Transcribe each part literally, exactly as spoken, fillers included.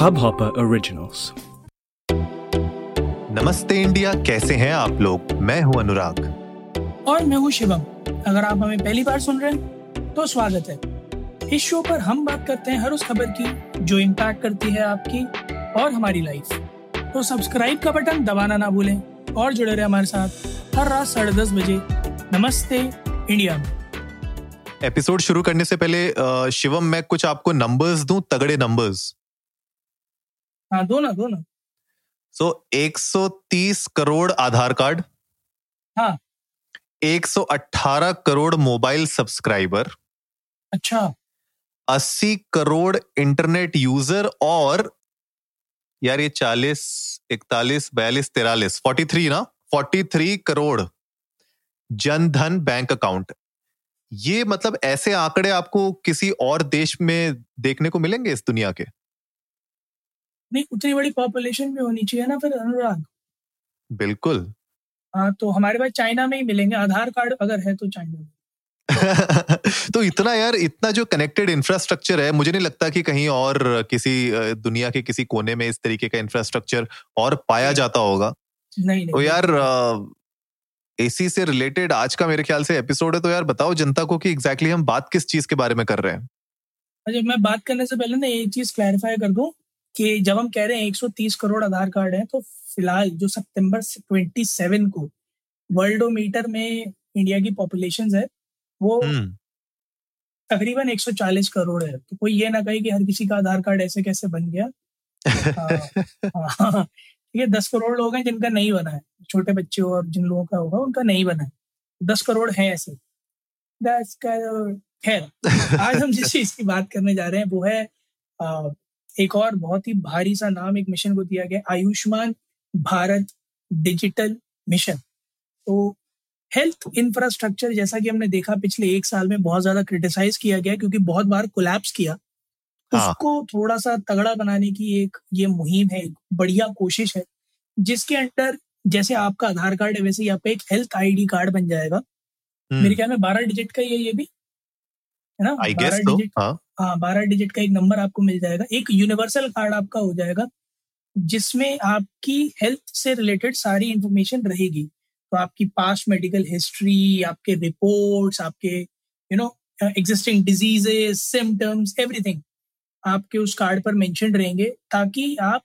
HubHopper Originals। नमस्ते India, कैसे हैं आप लोग? मैं हूं अनुराग और मैं हूं शिवम। अगर आप हमें पहली बार सुन रहे हैं तो स्वागत है। इस शो पर हम बात करते हैं हर उस खबर की जो इम्पैक्ट करती है आपकी और हमारी लाइफ। तो सब्सक्राइब का बटन दबाना ना भूलें और जुड़े रहे हमारे साथ हर रात साढ़े दस बजे नमस्ते इंडिया में। एपिसोड शुरू करने से पहले शिवम, मैं कुछ आपको नंबर्स दूं, तगड़े नंबर्स? हाँ, दो ना दो ना। सो एक सौ तीस करोड़ आधार कार्ड, हाँ, एक सौ अठारह करोड़ मोबाइल सब्सक्राइबर, अच्छा, अस्सी करोड़ इंटरनेट यूजर, और यार ये चालीस, इकतालीस, बयालीस, तिरालीस, तैंतालीस ना, तैंतालीस करोड़ जनधन बैंक अकाउंट। ये मतलब ऐसे आंकड़े आपको किसी और देश में देखने को मिलेंगे इस दुनिया के? नहीं, उतनी बड़ी पॉपुलेशन भी होनी चाहिए ना फिर अनुराग। बिल्कुल। हाँ, तो हमारे पास चाइना में ही मिलेंगे आधार कार्ड, अगर है तो चाइना में। तो इतना यार, इतना जो कनेक्टेड इंफ्रास्ट्रक्चर है, मुझे नहीं लगता कि कहीं और किसी दुनिया के किसी कोने में इस तरीके का इंफ्रास्ट्रक्चर और पाया जाता होगा। नहीं, नहीं, तो यार इसी से रिलेटेड आज का मेरे ख्याल से एपिसोड है। तो यार बताओ जनता को कि एग्जैक्टली हम बात किस चीज के बारे में कर रहे हैं। अच्छा, मैं बात करने से पहले ना एक चीज क्लैरिफाई कर दूं कि जब हम कह रहे हैं एक सौ तीस करोड़ आधार कार्ड है, तो फिलहाल जो सितंबर सत्ताईस को वर्ल्डोमीटर में इंडिया की पॉपुलेशन है वो तकरीबन एक सौ चालीस करोड़ है। तो कोई ये ना कहे कि हर किसी का आधार कार्ड ऐसे कैसे बन गया। आ, ये दस करोड़ लोग हैं जिनका नहीं बना है, छोटे बच्चे और जिन लोगों का होगा उनका नहीं बना है, दस करोड़ हैं ऐसे। दस करोड़ है। आज हम जिस चीज की बात करने जा रहे हैं वो है आ, एक और बहुत ही भारी सा नाम एक मिशन को दिया गया, आयुष्मान भारत डिजिटल मिशन। तो हेल्थ इंफ्रास्ट्रक्चर, जैसा कि हमने देखा पिछले एक साल में बहुत ज्यादा क्रिटिसाइज किया गया क्योंकि बहुत बार कोलैप्स किया, उसको थोड़ा सा तगड़ा बनाने की एक ये मुहिम है, एक बढ़िया कोशिश है, जिसके अंडर जैसे आपका आधार कार्ड है वैसे ही आपका एक हेल्थ आईडी कार्ड बन जाएगा। मेरे ख्याल में बारह डिजिट का ही है ये भी, है ना? बारह डिजिट, हाँ, बारह डिजिट का एक नंबर आपको मिल जाएगा। एक यूनिवर्सल कार्ड आपका हो जाएगा जिसमें आपकी हेल्थ से रिलेटेड सारी इंफॉर्मेशन रहेगी। तो आपकी पास्ट मेडिकल हिस्ट्री, आपके रिपोर्ट्स, आपके you know existing diseases, symptoms, everything आपके उस कार्ड पर मेंशन रहेंगे, ताकि आप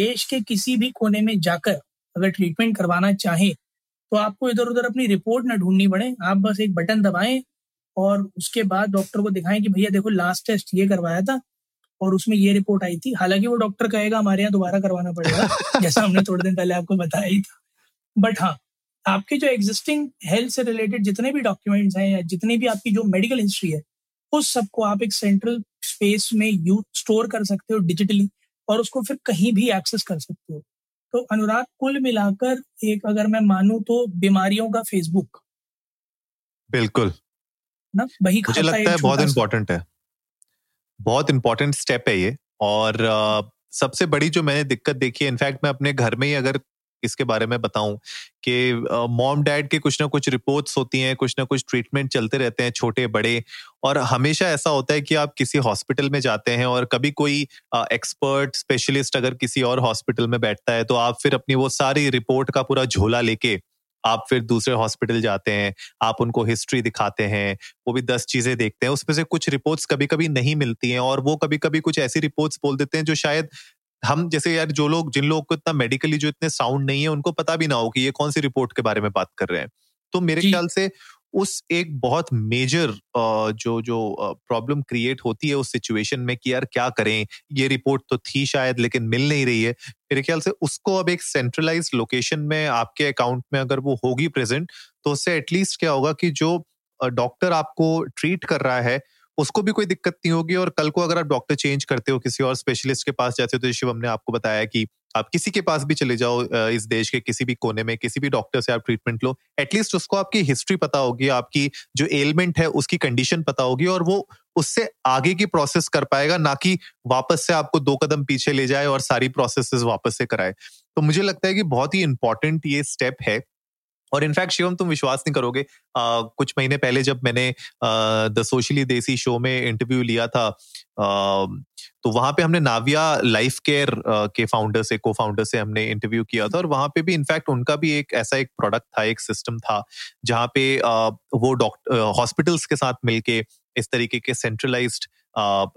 देश के किसी भी कोने में जाकर अगर ट्रीटमेंट करवाना चाहें तो आपको इधर उधर अपनी रिपोर्ट ना ढूंढनी पड़े। आप बस एक बटन दबाएं और उसके बाद डॉक्टर को दिखाएं कि भैया देखो लास्ट टेस्ट ये करवाया था और उसमें ये रिपोर्ट आई थी। हालांकि वो डॉक्टर कहेगा हमारे यहाँ दोबारा करवाना पड़ेगा, जैसा हमने थोड़े दिन पहले आपको बताया ही था। बट हाँ, आपके जो एग्जिस्टिंग हेल्थ से रिलेटेड जितने भी डॉक्यूमेंट्स हैं या जितनी भी आपकी जो मेडिकल हिस्ट्री है उस सबको आप एक सेंट्रल स्पेस में यू स्टोर कर सकते हो डिजिटली, और उसको फिर कहीं भी एक्सेस कर सकते हो। तो अनुराग, कुल मिलाकर एक अगर मैं मानूं तो बीमारियों का फेसबुक। बिल्कुल ना, वही मुझे लगता है बहुत इंपॉर्टेंट है, बहुत इंपॉर्टेंट स्टेप है ये। और आ, सबसे बड़ी जो मैंने दिक्कत देखी है, इनफैक्ट मैं अपने घर में ही अगर इसके बारे में बताऊं कि मॉम डैड के कुछ ना कुछ रिपोर्ट्स होती हैं, कुछ ना कुछ ट्रीटमेंट चलते रहते हैं छोटे बड़े, और हमेशा ऐसा होता है कि आप किसी हॉस्पिटल में जाते हैं और कभी कोई एक्सपर्ट स्पेशलिस्ट अगर किसी और हॉस्पिटल में बैठता है तो आप फिर अपनी वो सारी रिपोर्ट का पूरा झोला लेके आप फिर दूसरे हॉस्पिटल जाते हैं, आप उनको हिस्ट्री दिखाते हैं, वो भी दस चीजें देखते हैं, उसमें से कुछ रिपोर्ट्स कभी कभी नहीं मिलती हैं, और वो कभी कभी कुछ ऐसी रिपोर्ट्स बोल देते हैं जो शायद हम जैसे यार जो लोग जिन लोगों को इतना मेडिकली जो इतने साउंड नहीं है उनको पता भी ना हो कि ये कौन सी रिपोर्ट के बारे में बात कर रहे हैं। तो मेरे ख्याल से उस एक बहुत मेजर जो जो प्रॉब्लम क्रिएट होती है उस सिचुएशन में कि यार क्या करें, ये रिपोर्ट तो थी शायद लेकिन मिल नहीं रही है, मेरे ख्याल से उसको अब एक सेंट्रलाइज लोकेशन में आपके अकाउंट में अगर वो होगी प्रेजेंट, तो उससे एटलीस्ट क्या होगा कि जो डॉक्टर आपको ट्रीट कर रहा है उसको भी कोई दिक्कत नहीं होगी। और कल को अगर आप डॉक्टर चेंज करते हो, किसी और स्पेशलिस्ट के पास जाते हो, तो शिवम ने आपको बताया कि आप किसी के पास भी चले जाओ इस देश के किसी भी कोने में, किसी भी डॉक्टर से आप ट्रीटमेंट लो, एटलीस्ट उसको आपकी हिस्ट्री पता होगी, आपकी जो एलिमेंट है उसकी कंडीशन पता होगी, और वो उससे आगे की प्रोसेस कर पाएगा, ना कि वापस से आपको दो कदम पीछे ले जाए और सारी प्रोसेसेस वापस से कराए। तो मुझे लगता है कि बहुत ही इंपॉर्टेंट ये स्टेप है। और इनफैक्ट शिवम तुम विश्वास नहीं करोगे, आ, कुछ महीने पहले जब मैंने द सोशली देसी शो में इंटरव्यू लिया था आ, तो वहां पे हमने नाविया लाइफ केयर के फाउंडर से को फाउंडर से हमने इंटरव्यू किया था, और वहां पे भी इनफैक्ट उनका भी एक ऐसा एक प्रोडक्ट था, एक सिस्टम था जहां पे आ, वो डॉक्टर हॉस्पिटल्स के साथ मिलके इस तरीके के सेंट्रलाइज्ड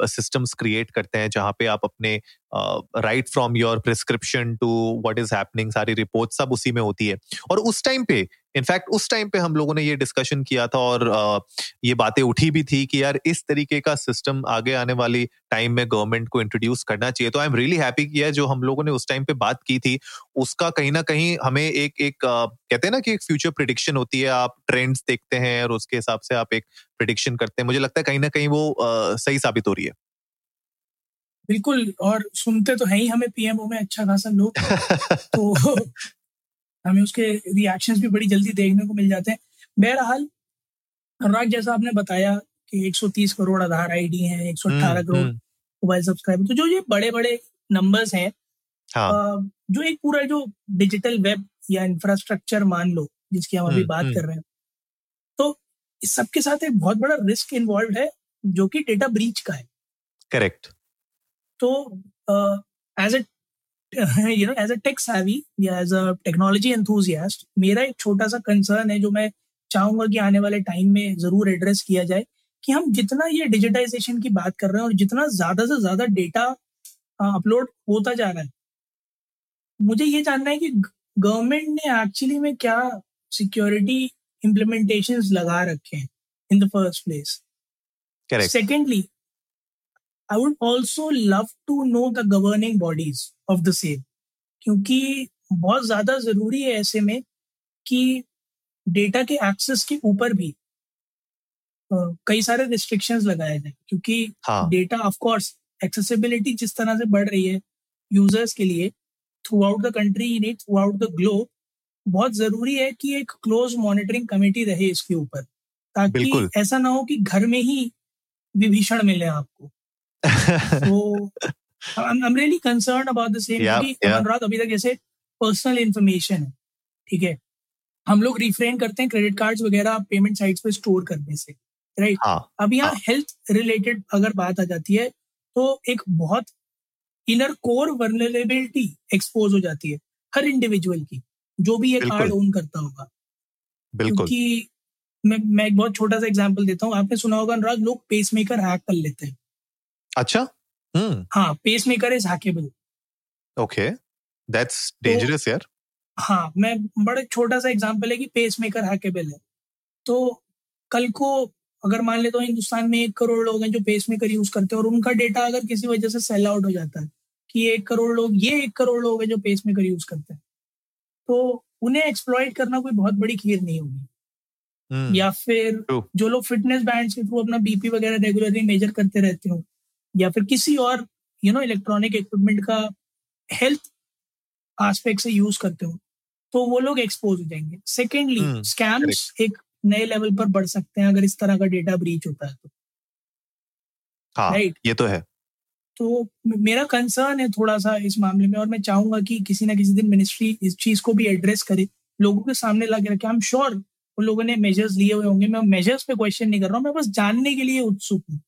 सिस्टम्स क्रिएट करते हैं जहाँ पे आप अपने right from your prescription to what is happening सारी रिपोर्ट सब उसी में होती है। और उस टाइम पे इनफैक्ट उस टाइम पे हम लोगों ने ये डिस्कशन किया था और uh, ये बातें उठी भी थी कि यार इस तरीके का सिस्टम आगे आने वाली टाइम में गवर्नमेंट को इंट्रोड्यूस करना चाहिए। तो आई एम रियली हैप्पी कि जो हम लोगों ने उस टाइम पे बात की थी उसका कहीं ना कहीं हमें एक एक uh, कहते हैं ना कि एक फ्यूचर प्रेडिक्शन होती है, आप ट्रेंड्स देखते हैं और उसके हिसाब से आप एक प्रेडिक्शन करते हैं, मुझे लगता है कहीं ना कहीं वो uh, सही साबित हो रही है। बिल्कुल, और सुनते तो है ही हमें पीएमओ में अच्छा खासा लोग तो हमें उसके रिएक्शंस भी बड़ी जल्दी देखने को मिल जाते हैं। बहरहाल अनुराग, जैसा आपने बताया कि एक सौ तीस करोड़ आधार आईडी हैं, एक सौ अठारह करोड़ मोबाइल सब्सक्राइबर, तो जो ये बड़े बड़े नंबर्स हैं, हाँ। जो एक पूरा जो डिजिटल वेब या इंफ्रास्ट्रक्चर मान लो जिसकी हम अभी बात कर रहे हैं, तो इस सबके साथ एक बहुत बड़ा रिस्क इन्वॉल्व है जो कि डेटा ब्रीच का है। करेक्ट। तो as a You know, as a tech savvy, या as a technology enthusiast, मेरा एक छोटा सा कंसर्न है जो मैं चाहूंगा कि आने वाले टाइम में जरूर एड्रेस किया जाए कि हम जितना ये डिजिटाइजेशन की बात कर रहे हैं और जितना ज्यादा से ज्यादा डेटा अपलोड होता जा रहा है, मुझे ये जानना है कि गवर्नमेंट ने एक्चुअली में क्या सिक्योरिटी इम्प्लीमेंटेशंस लगा रखे हैं in the first place. Secondly, I would also love to know the governing bodies of the same, क्योंकि बहुत ज़्यादा ज़रूरी है ऐसे में कि डेटा के एक्सेस के ऊपर भी कई सारे रिस्ट्रिक्शंस लगाए जाए, क्योंकि डेटा ऑफ कोर्स एक्सेसिबिलिटी जिस तरह से बढ़ रही है यूजर्स के लिए throughout the country, in it throughout the globe, बहुत ज़रूरी है कि एक क्लोज मॉनिटरिंग कमेटी रहे इसके ऊपर, ताकि ऐसा ना हो कि घर में ही विभीषण मिले आपको। So I'm, I'm really concerned about the same. अनुराग, अभी तक जैसे पर्सनल इन्फॉर्मेशन है, ठीक है, हम लोग रिफ्रेन करते हैं क्रेडिट कार्ड्स वगैरह पेमेंट साइट्स पे स्टोर करने से, राइट? अब यहाँ हेल्थ रिलेटेड अगर बात आ जाती है तो एक बहुत इनर कोर वल्नरेबिलिटी एक्सपोज हो जाती है हर इंडिविजुअल की, जो भी ये कार्ड ओन करता होगा। क्योंकि मैं मैं एक बहुत छोटा सा एग्जाम्पल देता हूँ, आपने सुना होगा अनुराग, लोग पेसमेकर हैक कर लेते हैं। अच्छा, हाँ, pacemaker is hackable. Okay, that's dangerous यार। हाँ, मैं बड़ा छोटा सा एग्जांपल है कि पेसमेकर हैकेबल है, तो कल को अगर मान लेते हो हिंदुस्तान में एक करोड़ लोग हैं जो पेसमेकर यूज करते हैं और उनका डेटा अगर किसी वजह से सेल आउट हो जाता है कि एक करोड़ लोग ये एक करोड़ लोग हैं जो पेसमेकर यूज करते हैं, तो उन्हें एक्सप्लॉइट करना कोई बहुत बड़ी खीर नहीं होगी। hmm. या फिर True. जो लोग फिटनेस बैंड्स के थ्रू अपना बीपी वगैरह रेगुलरली मेजर करते रहते हो या फिर किसी और यू नो इलेक्ट्रॉनिक इक्विपमेंट का हेल्थ एस्पेक्ट से यूज करते हो, तो वो लोग एक्सपोज हो जाएंगे। सेकेंडली, स्कैम्स एक नए लेवल पर बढ़ सकते हैं अगर इस तरह का डेटा ब्रीच होता है तो, राइट? ये तो है। तो मेरा कंसर्न है थोड़ा सा इस मामले में, और मैं चाहूंगा कि किसी ना किसी दिन मिनिस्ट्री इस चीज को भी एड्रेस करे, लोगों के सामने ला के रखे। आई एम श्योर उन लोगों ने मेजर्स लिए हुए होंगे, मैं मेजर्स पे क्वेश्चन नहीं कर रहा हूँ, मैं बस जानने के लिए उत्सुक हूँ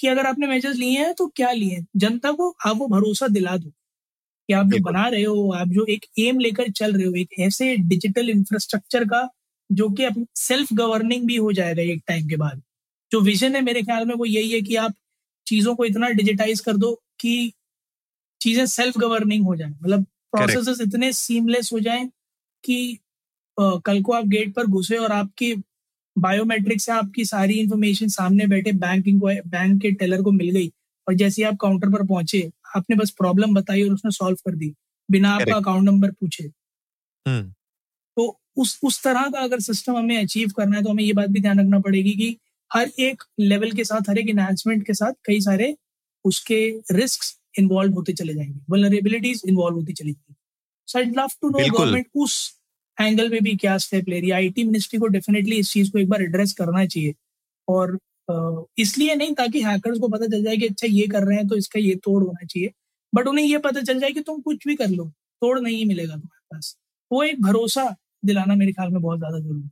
कि अगर आपने मेजर्स लिए हैं तो क्या लिए हैं। जनता को आप वो भरोसा दिला दो कि आप जो बना रहे हो, आप जो एक एम लेकर चल रहे हो, एक ऐसे डिजिटल इंफ्रास्ट्रक्चर का जो कि सेल्फ गवर्निंग भी हो जाएगा एक टाइम के बाद। जो विजन है मेरे ख्याल में वो यही है कि आप चीज़ों को इतना डिजिटाइज कर दो कि चीज़ें सेल्फ गवर्निंग हो जाए, मतलब प्रोसेसेस इतने सीमलेस हो जाएं कि आ, कल को आप गेट पर घुसे और आपके बायोमेट्रिक से आपकी सारी इंफॉर्मेशन सामने बैठे बैंकिंग बैंक के टेलर को मिल गई, और जैसे ही आप काउंटर पर पहुंचे आपने बस प्रॉब्लम बताई और उसने सॉल्व कर दी बिना आपका अकाउंट नंबर पूछे। तो उस उस तरह का अगर सिस्टम हमें अचीव करना है तो हमें ये बात भी ध्यान रखना पड़ेगी कि हर एक लेवल के साथ, हर एक एनहांसमेंट के साथ कई सारे उसके रिस्क्स इन्वॉल्व होते चले जाएंगे, वल्नरेबिलिटीज इन्वॉल्व होती चली जाएंगी। So I'd love to know government उस एंगल में भी क्या स्टेप ले रही है। आईटी मिनिस्ट्री को डेफिनेटली इस चीज को एक बार एड्रेस करना चाहिए, और इसलिए नहीं ताकि हैकर्स को पता चल जाए कि अच्छा ये कर रहे हैं तो इसका ये तोड़ होना चाहिए, बट उन्हें ये पता चल जाए कि तुम कुछ भी कर लो तोड़ नहीं मिलेगा तुम्हारे पास। वो एक भरोसा दिलाना मेरे ख्याल में बहुत ज्यादा जरूरी है।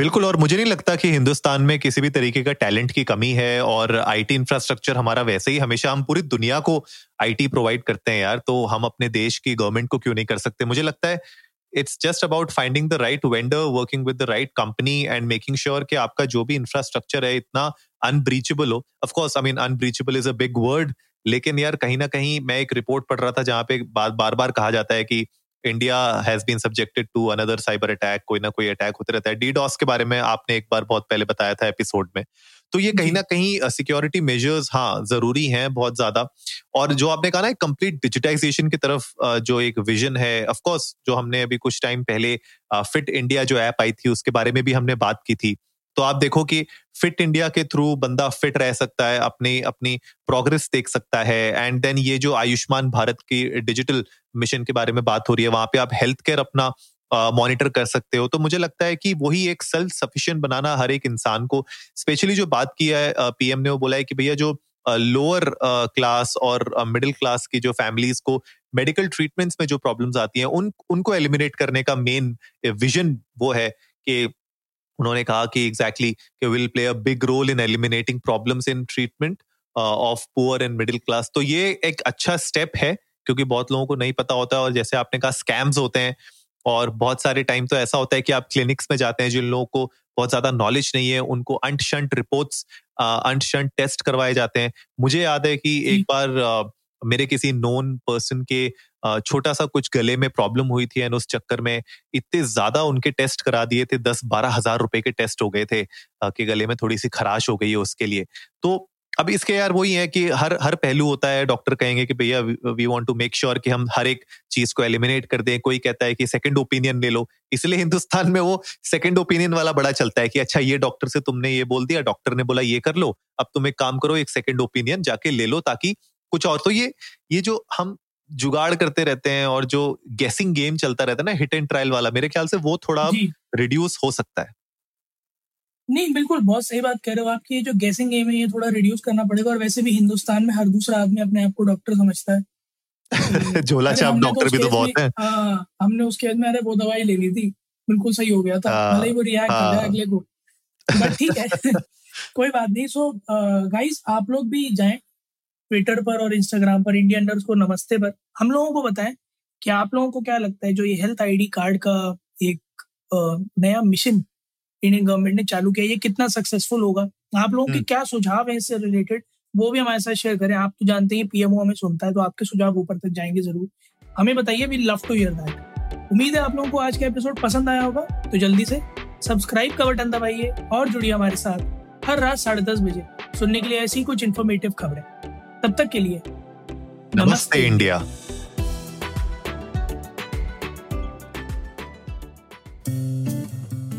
बिल्कुल, और मुझे नहीं लगता कि हिंदुस्तान में किसी भी तरीके का टैलेंट की कमी है, और आईटी इंफ्रास्ट्रक्चर हमारा वैसे ही हमेशा, हम पूरी दुनिया को आईटी प्रोवाइड करते हैं यार, तो हम अपने देश की गवर्नमेंट को क्यों नहीं कर सकते। मुझे लगता है it's just about finding the right vendor, working with the right company and making sure कि आपका जो भी इंफ्रास्ट्रक्चर है इतना अनब्रीचेबल हो। Of course I mean unbreachable is a big word, लेकिन यार कहीं ना कहीं मैं एक रिपोर्ट पढ़ रहा था जहाँ पे बार बार कहा जाता है कि India has been subjected to another cyber attack, कोई ना कोई अटैक होते रहता है। डीडॉस के बारे में आपने एक बार बहुत पहले बताया था एपिसोड में, तो ये कहीं ना कहीं सिक्योरिटी मेजर्स हाँ जरूरी हैं बहुत ज्यादा। और जो आपने कहा ना, कंप्लीट डिजिटाइजेशन की तरफ जो एक विजन है, ऑफ कोर्स जो हमने अभी कुछ टाइम पहले फिट इंडिया जो ऐप आई थी उसके बारे में भी हमने बात की थी, तो आप देखो कि फिट इंडिया के थ्रू बंदा फिट रह सकता है, अपनी अपनी प्रोग्रेस देख सकता है। एंड देन ये जो आयुष्मान भारत की डिजिटल मिशन के बारे में बात हो रही है, वहां पे आप हेल्थ केयर अपना मॉनिटर uh, कर सकते हो। तो मुझे लगता है कि वही एक सेल्फ सफिशिएंट बनाना हर एक इंसान को, स्पेशली जो बात की है पीएम uh, ने, वो बोला है कि भैया जो लोअर uh, क्लास uh, और मिडिल uh, क्लास की जो फैमिलीज को मेडिकल ट्रीटमेंट्स में जो प्रॉब्लम्स आती हैं उन उनको एलिमिनेट करने का मेन विजन वो है कि उन्होंने कहा कि एग्जैक्टली कि will play a big role in eliminating problems in treatment of poor and middle class. तो ये एक अच्छा स्टेप है क्योंकि बहुत लोगों को नहीं पता होता है, और जैसे आपने कहा स्कैम्स होते हैं, और बहुत सारे टाइम तो ऐसा होता है कि आप क्लिनिक्स में जाते हैं, जिन लोगों को बहुत ज्यादा नॉलेज नहीं है उनको अंट शंट रिपोर्ट्स, अंट शंट टेस्ट करवाए जाते हैं। मुझे याद है कि एक बार मेरे किसी नोन पर्सन के छोटा सा कुछ गले में प्रॉब्लम हुई थी, एंड उस चक्कर में इतने ज्यादा उनके टेस्ट करा दिए थे, दस बारह हजार रुपए के टेस्ट हो गए थे कि गले में थोड़ी सी खराश हो गई है उसके लिए। तो अब इसके यार वही है कि हर हर पहलू होता है। डॉक्टर कहेंगे कि भैया we want to make sure कि हम हर एक चीज को एलिमिनेट कर दें, कोई कहता है कि सेकंड ओपिनियन ले लो, इसलिए हिंदुस्तान में वो सेकंड ओपिनियन वाला बड़ा चलता है कि अच्छा ये डॉक्टर से तुमने ये बोल दिया, डॉक्टर ने बोला ये कर लो, अब तुम एक काम करो एक सेकंड ओपिनियन जाके ले लो ताकि कुछ और। तो ये ये जो हम जुगाड़ करते रहते हैं और जो गेसिंग गेम चलता रहता है ना, हिट एंड ट्रायल वाला, मेरे ख्याल से वो थोड़ा रिड्यूस हो सकता है। नहीं, बिल्कुल बहुत सही बात कह रहे हो आपकी, जो गेसिंग गेम है ये थोड़ा रिड्यूस करना पड़ेगा। और वैसे भी हिंदुस्तान में हर दूसरा आदमी अपने आप को डॉक्टर समझता है, झोला छाप डॉक्टर भी तो बहुत है। हाँ, हमने उसके बाद में अरे वो दवाई ले ली थी, बिल्कुल सही हो गया था, भले ही वो रिएक्ट कर गया अगले को, बट ठीक है कोई बात नहीं। सो गाइस, आप लोग भी जाएं ट्विटर पर और इंस्टाग्राम पर इंडिया अंडरस्कोर नमस्ते पर, हम लोगों को बताएं कि आप लोगों को क्या लगता है जो ये हेल्थ आईडी कार्ड का एक नया मिशन इंडियन गवर्नमेंट ने चालू किया, ये कितना सक्सेसफुल होगा, आप लोगों के क्या सुझाव है इससे रिलेटेड, वो भी हमारे साथ शेयर करें। आप तो जानते हैं पीएमओ हमें सुनता है, तो आपके सुझाव ऊपर तक जाएंगे जरूर, हमें बताइए, we love to hear that. उम्मीद है आप लोगों को आज का एपिसोड पसंद आया होगा, तो जल्दी से सब्सक्राइब का बटन दबाइए और जुड़िए हमारे साथ हर रात साढ़े दस बजे सुनने के लिए ऐसी कुछ इन्फॉर्मेटिव खबरें। तब तक के लिए नमस्ते इंडिया।